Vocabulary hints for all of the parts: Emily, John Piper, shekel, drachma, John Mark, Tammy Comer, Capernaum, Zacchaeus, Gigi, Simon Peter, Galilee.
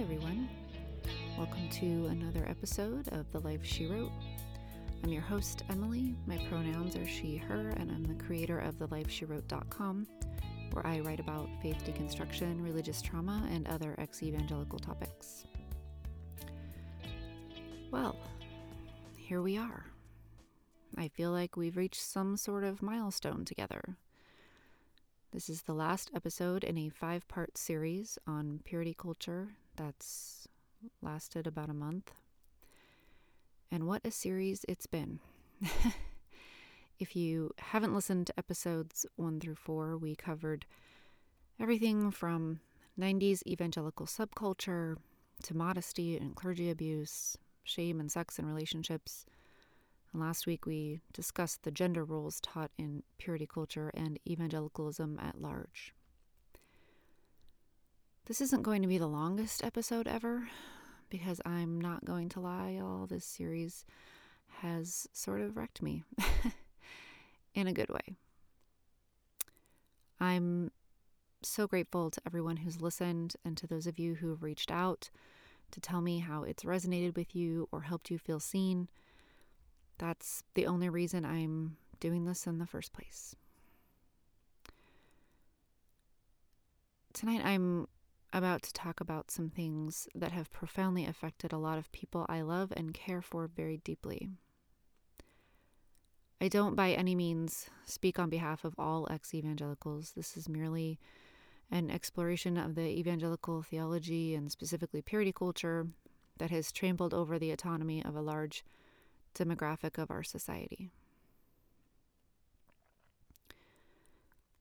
Hi everyone, welcome to another episode of The Life She Wrote. I'm your host, Emily. My pronouns are she, her, and I'm the creator of thelifeshewrote.com, where I write about faith deconstruction, religious trauma, and other ex-evangelical topics. Well, here we are. I feel like we've reached some sort of milestone together. This is the last episode in a 5-part series on purity culture that's lasted about a month. And what a series it's been. If you haven't listened to episodes 1 through 4, we covered everything from 90s evangelical subculture to modesty and clergy abuse, shame and sex and relationships. And last week we discussed the gender roles taught in purity culture and evangelicalism at large. This isn't going to be the longest episode ever, because I'm not going to lie, all this series has sort of wrecked me. In a good way. I'm so grateful to everyone who's listened and to those of you who have reached out to tell me how it's resonated with you or helped you feel seen. That's the only reason I'm doing this in the first place. Tonight I'm about to talk about some things that have profoundly affected a lot of people I love and care for very deeply. I don't by any means speak on behalf of all ex-evangelicals. This is merely an exploration of the evangelical theology and specifically purity culture that has trampled over the autonomy of a large demographic of our society.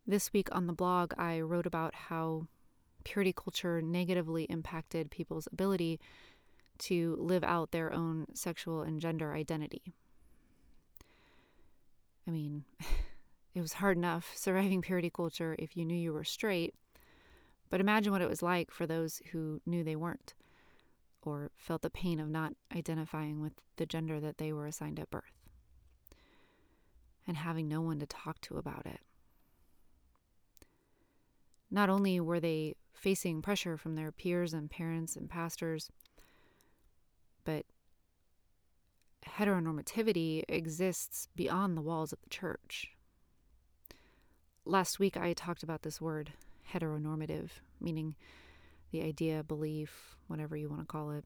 This week on the blog, I wrote about how purity culture negatively impacted people's ability to live out their own sexual and gender identity. I mean, it was hard enough surviving purity culture if you knew you were straight, but imagine what it was like for those who knew they weren't, or felt the pain of not identifying with the gender that they were assigned at birth, and having no one to talk to about it. Not only were they facing pressure from their peers and parents and pastors, but heteronormativity exists beyond the walls of the church. Last week I talked about this word, heteronormative, meaning the idea, belief, whatever you want to call it,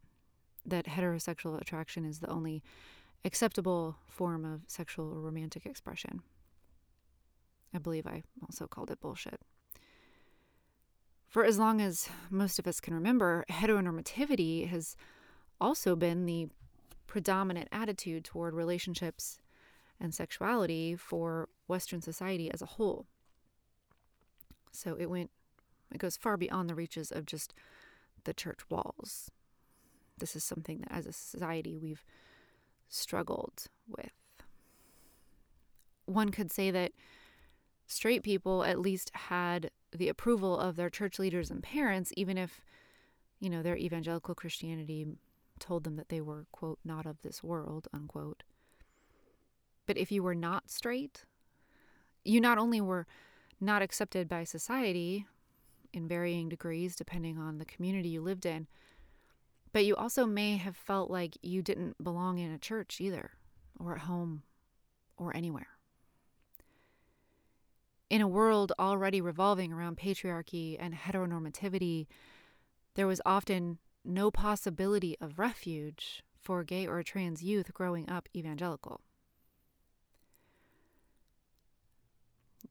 that heterosexual attraction is the only acceptable form of sexual or romantic expression. I believe I also called it bullshit. For as long as most of us can remember, heteronormativity has also been the predominant attitude toward relationships and sexuality for Western society as a whole. So it goes far beyond the reaches of just the church walls. This is something that as a society we've struggled with. One could say that straight people at least had the approval of their church leaders and parents, even if, their evangelical Christianity told them that they were, quote, not of this world, unquote. But if you were not straight, you not only were not accepted by society in varying degrees depending on the community you lived in, but you also may have felt like you didn't belong in a church either, or at home, or anywhere. In a world already revolving around patriarchy and heteronormativity, there was often no possibility of refuge for gay or trans youth growing up evangelical.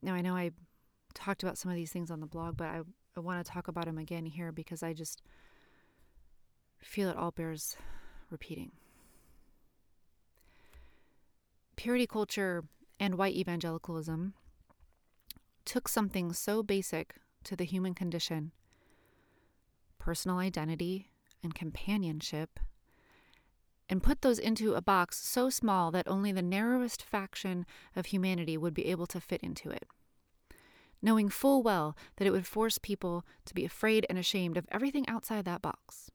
Now, I know I talked about some of these things on the blog, but I want to talk about them again here because I just feel it all bears repeating. Purity culture and white evangelicalism took something so basic to the human condition, personal identity, and companionship, and put those into a box so small that only the narrowest faction of humanity would be able to fit into it, knowing full well that it would force people to be afraid and ashamed of everything outside that box.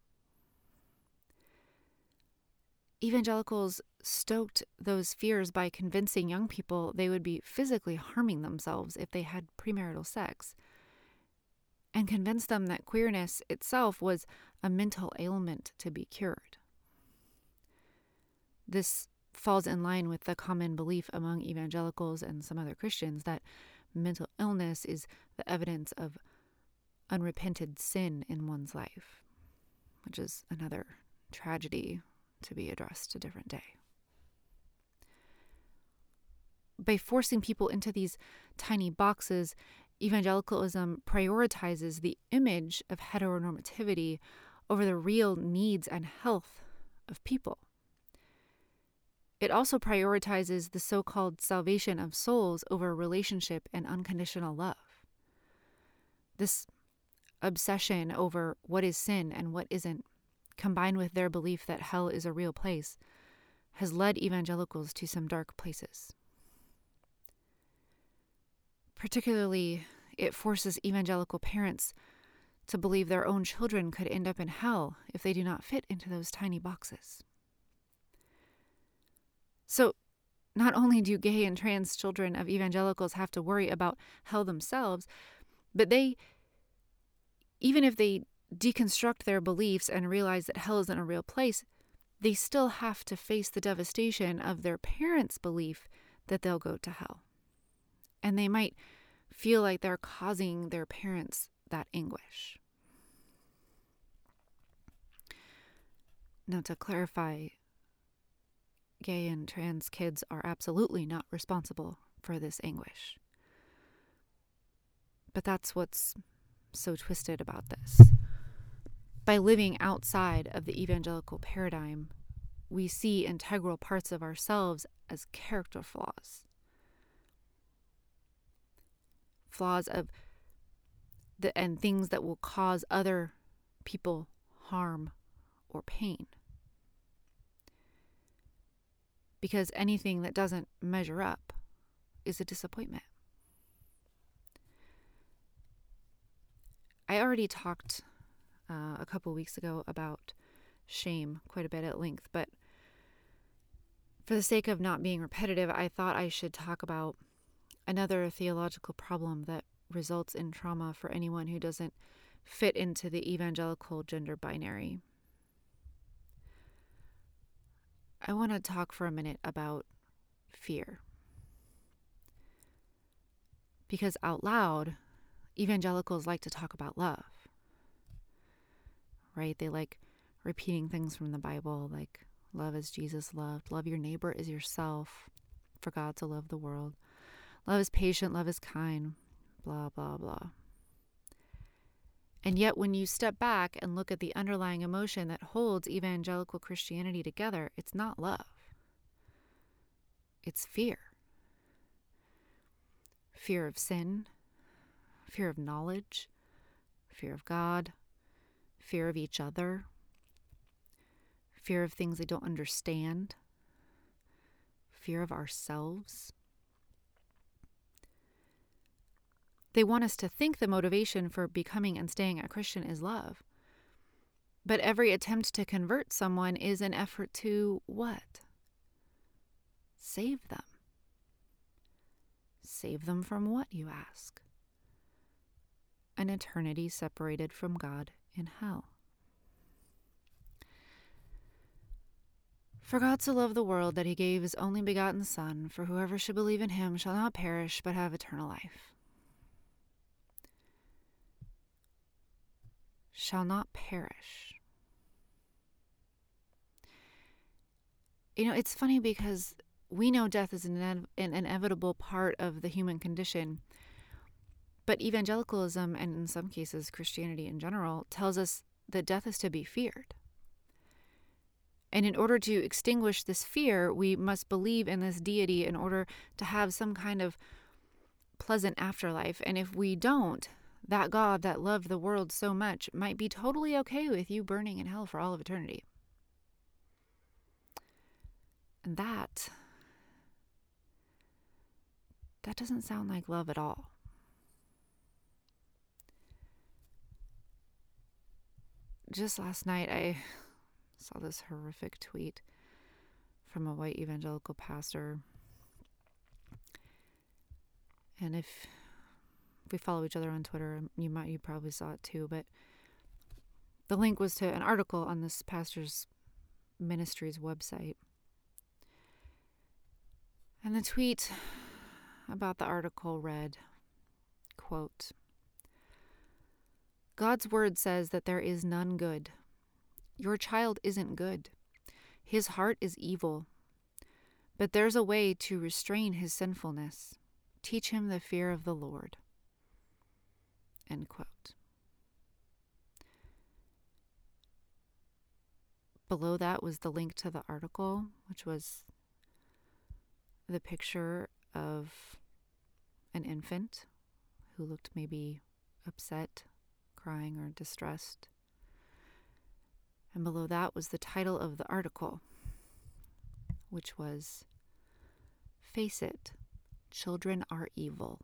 Evangelicals stoked those fears by convincing young people they would be physically harming themselves if they had premarital sex, and convinced them that queerness itself was a mental ailment to be cured. This falls in line with the common belief among evangelicals and some other Christians that mental illness is the evidence of unrepented sin in one's life, which is another tragedy to be addressed a different day. By forcing people into these tiny boxes, evangelicalism prioritizes the image of heteronormativity over the real needs and health of people. It also prioritizes the so-called salvation of souls over relationship and unconditional love. This obsession over what is sin and what isn't, combined with their belief that hell is a real place, has led evangelicals to some dark places. Particularly, it forces evangelical parents to believe their own children could end up in hell if they do not fit into those tiny boxes. So, not only do gay and trans children of evangelicals have to worry about hell themselves, but they, even if they deconstruct their beliefs and realize that hell isn't a real place, they still have to face the devastation of their parents' belief that they'll go to hell. And they might feel like they're causing their parents that anguish. Now, to clarify, gay and trans kids are absolutely not responsible for this anguish. But that's what's so twisted about this. By living outside of the evangelical paradigm, we see integral parts of ourselves as character flaws. And things that will cause other people harm or pain. Because anything that doesn't measure up is a disappointment. I already talked a couple weeks ago about shame quite a bit at length, but for the sake of not being repetitive, I thought I should talk about another theological problem that results in trauma for anyone who doesn't fit into the evangelical gender binary. I want to talk for a minute about fear. Because out loud, evangelicals like to talk about love, right? They like repeating things from the Bible, like love as Jesus loved, love your neighbor as yourself, for God to love the world. Love is patient, love is kind, blah, blah, blah. And yet when you step back and look at the underlying emotion that holds evangelical Christianity together, it's not love. It's fear. Fear of sin, fear of knowledge, fear of God, fear of each other, fear of things they don't understand, fear of ourselves. They want us to think the motivation for becoming and staying a Christian is love. But every attempt to convert someone is an effort to what? Save them. Save them from what, you ask? An eternity separated from God in hell. For God so loved the world that he gave his only begotten Son, for whoever should believe in him shall not perish but have eternal life. Shall not perish. You know, it's funny because we know death is an inevitable part of the human condition, but evangelicalism, and in some cases Christianity in general, tells us that death is to be feared. And in order to extinguish this fear, we must believe in this deity in order to have some kind of pleasant afterlife. And if we don't, that God that loved the world so much might be totally okay with you burning in hell for all of eternity. And that doesn't sound like love at all. Just last night, I saw this horrific tweet from a white evangelical pastor. And if we follow each other on Twitter, and you probably saw it too, but the link was to an article on this pastor's ministry's website. And the tweet about the article read, quote, "God's word says that there is none good. Your child isn't good. His heart is evil. But there's a way to restrain his sinfulness. Teach him the fear of the Lord." End quote. Below that was the link to the article, which was the picture of an infant who looked maybe upset, crying, or distressed. And below that was the title of the article, which was, "Face It, Children Are Evil."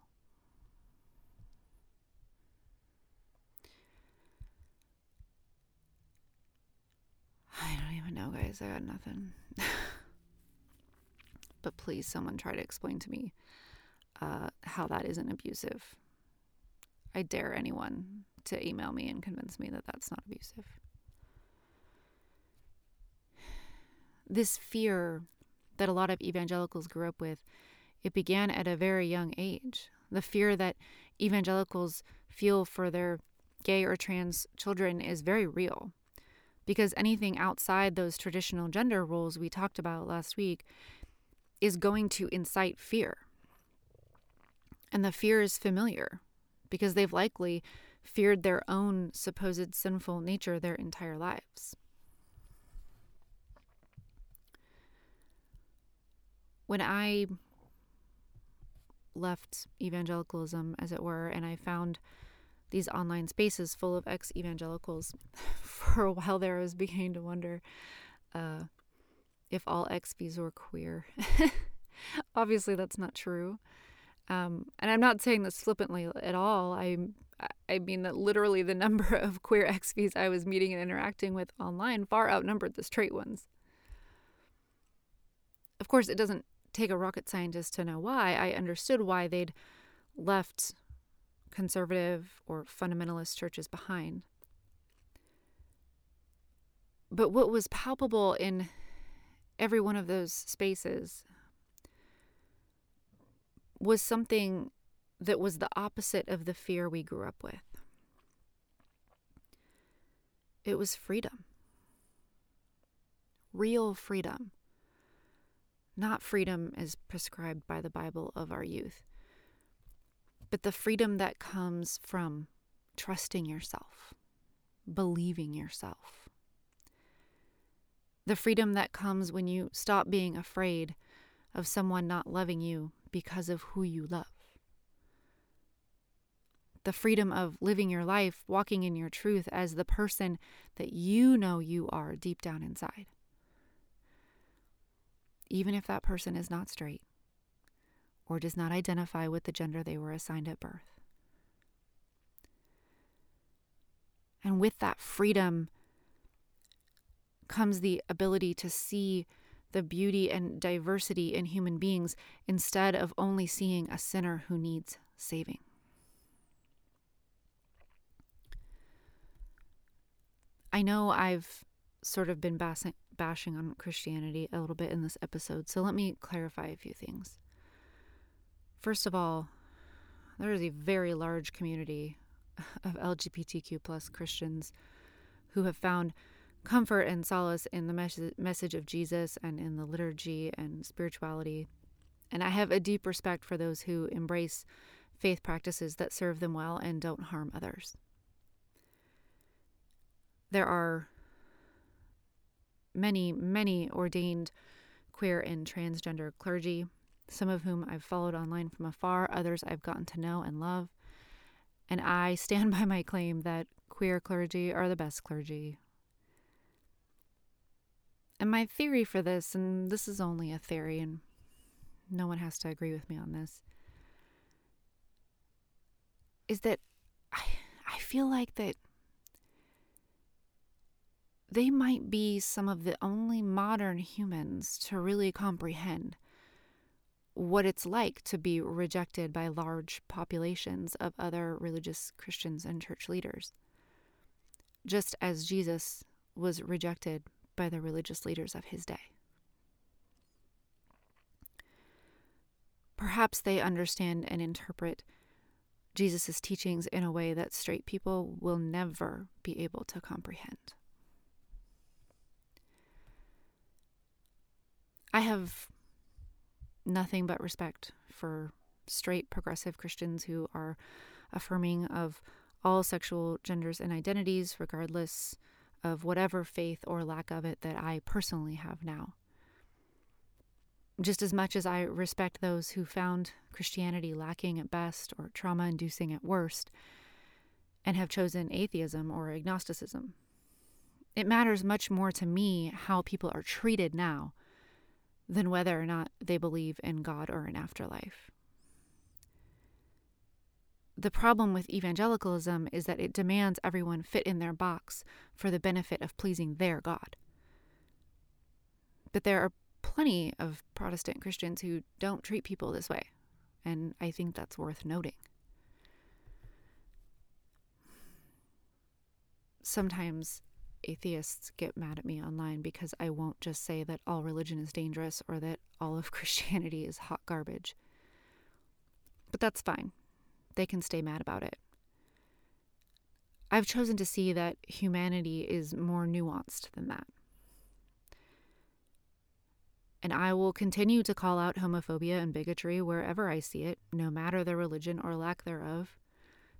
I don't even know, guys. I got nothing. But please, someone try to explain to me how that isn't abusive. I dare anyone to email me and convince me that that's not abusive. This fear that a lot of evangelicals grew up with, it began at a very young age. The fear that evangelicals feel for their gay or trans children is very real, because anything outside those traditional gender roles we talked about last week is going to incite fear. And the fear is familiar, because they've likely feared their own supposed sinful nature their entire lives. When I left evangelicalism, as it were, and I found these online spaces full of ex-evangelicals, for a while there I was beginning to wonder if all ex-Vs were queer. Obviously that's not true. And I'm not saying this flippantly at all. I mean that literally the number of queer ex-Vs I was meeting and interacting with online far outnumbered the straight ones. Of course, it doesn't take a rocket scientist to know why. I understood why they'd left conservative or fundamentalist churches behind. But what was palpable in every one of those spaces was something that was the opposite of the fear we grew up with. It was freedom. Real freedom. Not freedom as prescribed by the Bible of our youth, but the freedom that comes from trusting yourself, believing yourself. The freedom that comes when you stop being afraid of someone not loving you because of who you love. The freedom of living your life, walking in your truth as the person that you know you are deep down inside. Even if that person is not straight or does not identify with the gender they were assigned at birth. And with that freedom comes the ability to see the beauty and diversity in human beings instead of only seeing a sinner who needs saving. I know I've sort of been bashing on Christianity a little bit in this episode, so let me clarify a few things. First of all, there is a very large community of LGBTQ+ Christians who have found comfort and solace in the message of Jesus and in the liturgy and spirituality, and I have a deep respect for those who embrace faith practices that serve them well and don't harm others. There are many ordained queer and transgender clergy, some of whom I've followed online from afar, others I've gotten to know and love. And I stand by my claim that queer clergy are the best clergy. And my theory for this, and this is only a theory, and no one has to agree with me on this, is that I feel like that they might be some of the only modern humans to really comprehend what it's like to be rejected by large populations of other religious Christians and church leaders, just as Jesus was rejected by the religious leaders of his day. Perhaps they understand and interpret Jesus' teachings in a way that straight people will never be able to comprehend. I have nothing but respect for straight progressive Christians who are affirming of all sexual genders and identities, regardless of whatever faith or lack of it that I personally have now. Just as much as I respect those who found Christianity lacking at best or trauma-inducing at worst and have chosen atheism or agnosticism. It matters much more to me how people are treated now than whether or not they believe in God or an afterlife. The problem with evangelicalism is that it demands everyone fit in their box for the benefit of pleasing their God. But there are plenty of Protestant Christians who don't treat people this way, and I think that's worth noting. Sometimes atheists get mad at me online because I won't just say that all religion is dangerous or that all of Christianity is hot garbage. But that's fine. They can stay mad about it. I've chosen to see that humanity is more nuanced than that. And I will continue to call out homophobia and bigotry wherever I see it, no matter the religion or lack thereof,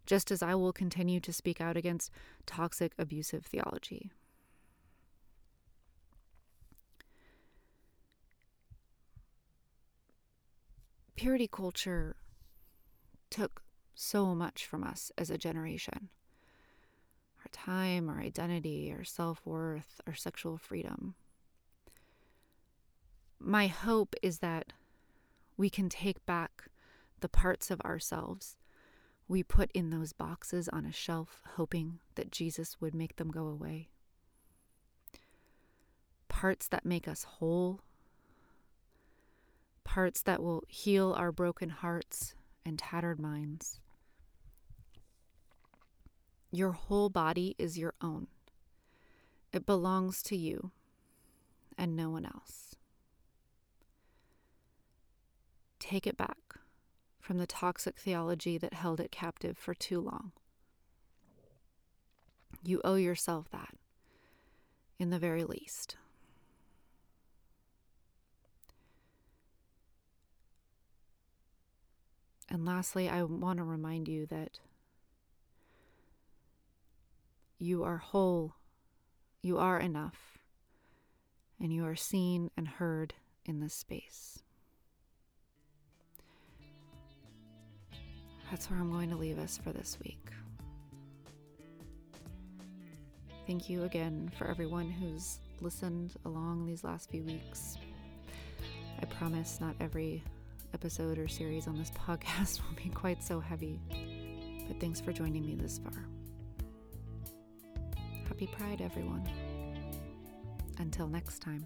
just as I will continue to speak out against toxic, abusive theology. Purity culture took so much from us as a generation. Our time, our identity, our self-worth, our sexual freedom. My hope is that we can take back the parts of ourselves we put in those boxes on a shelf, hoping that Jesus would make them go away. Parts that make us whole. Parts that will heal our broken hearts and tattered minds. Your whole body is your own. It belongs to you and no one else. Take it back from the toxic theology that held it captive for too long. You owe yourself that, in the very least. And lastly, I want to remind you that you are whole, you are enough, and you are seen and heard in this space. That's where I'm going to leave us for this week. Thank you again for everyone who's listened along these last few weeks. I promise not every episode or series on this podcast will be quite so heavy, but thanks for joining me this far. Happy Pride, everyone. Until next time.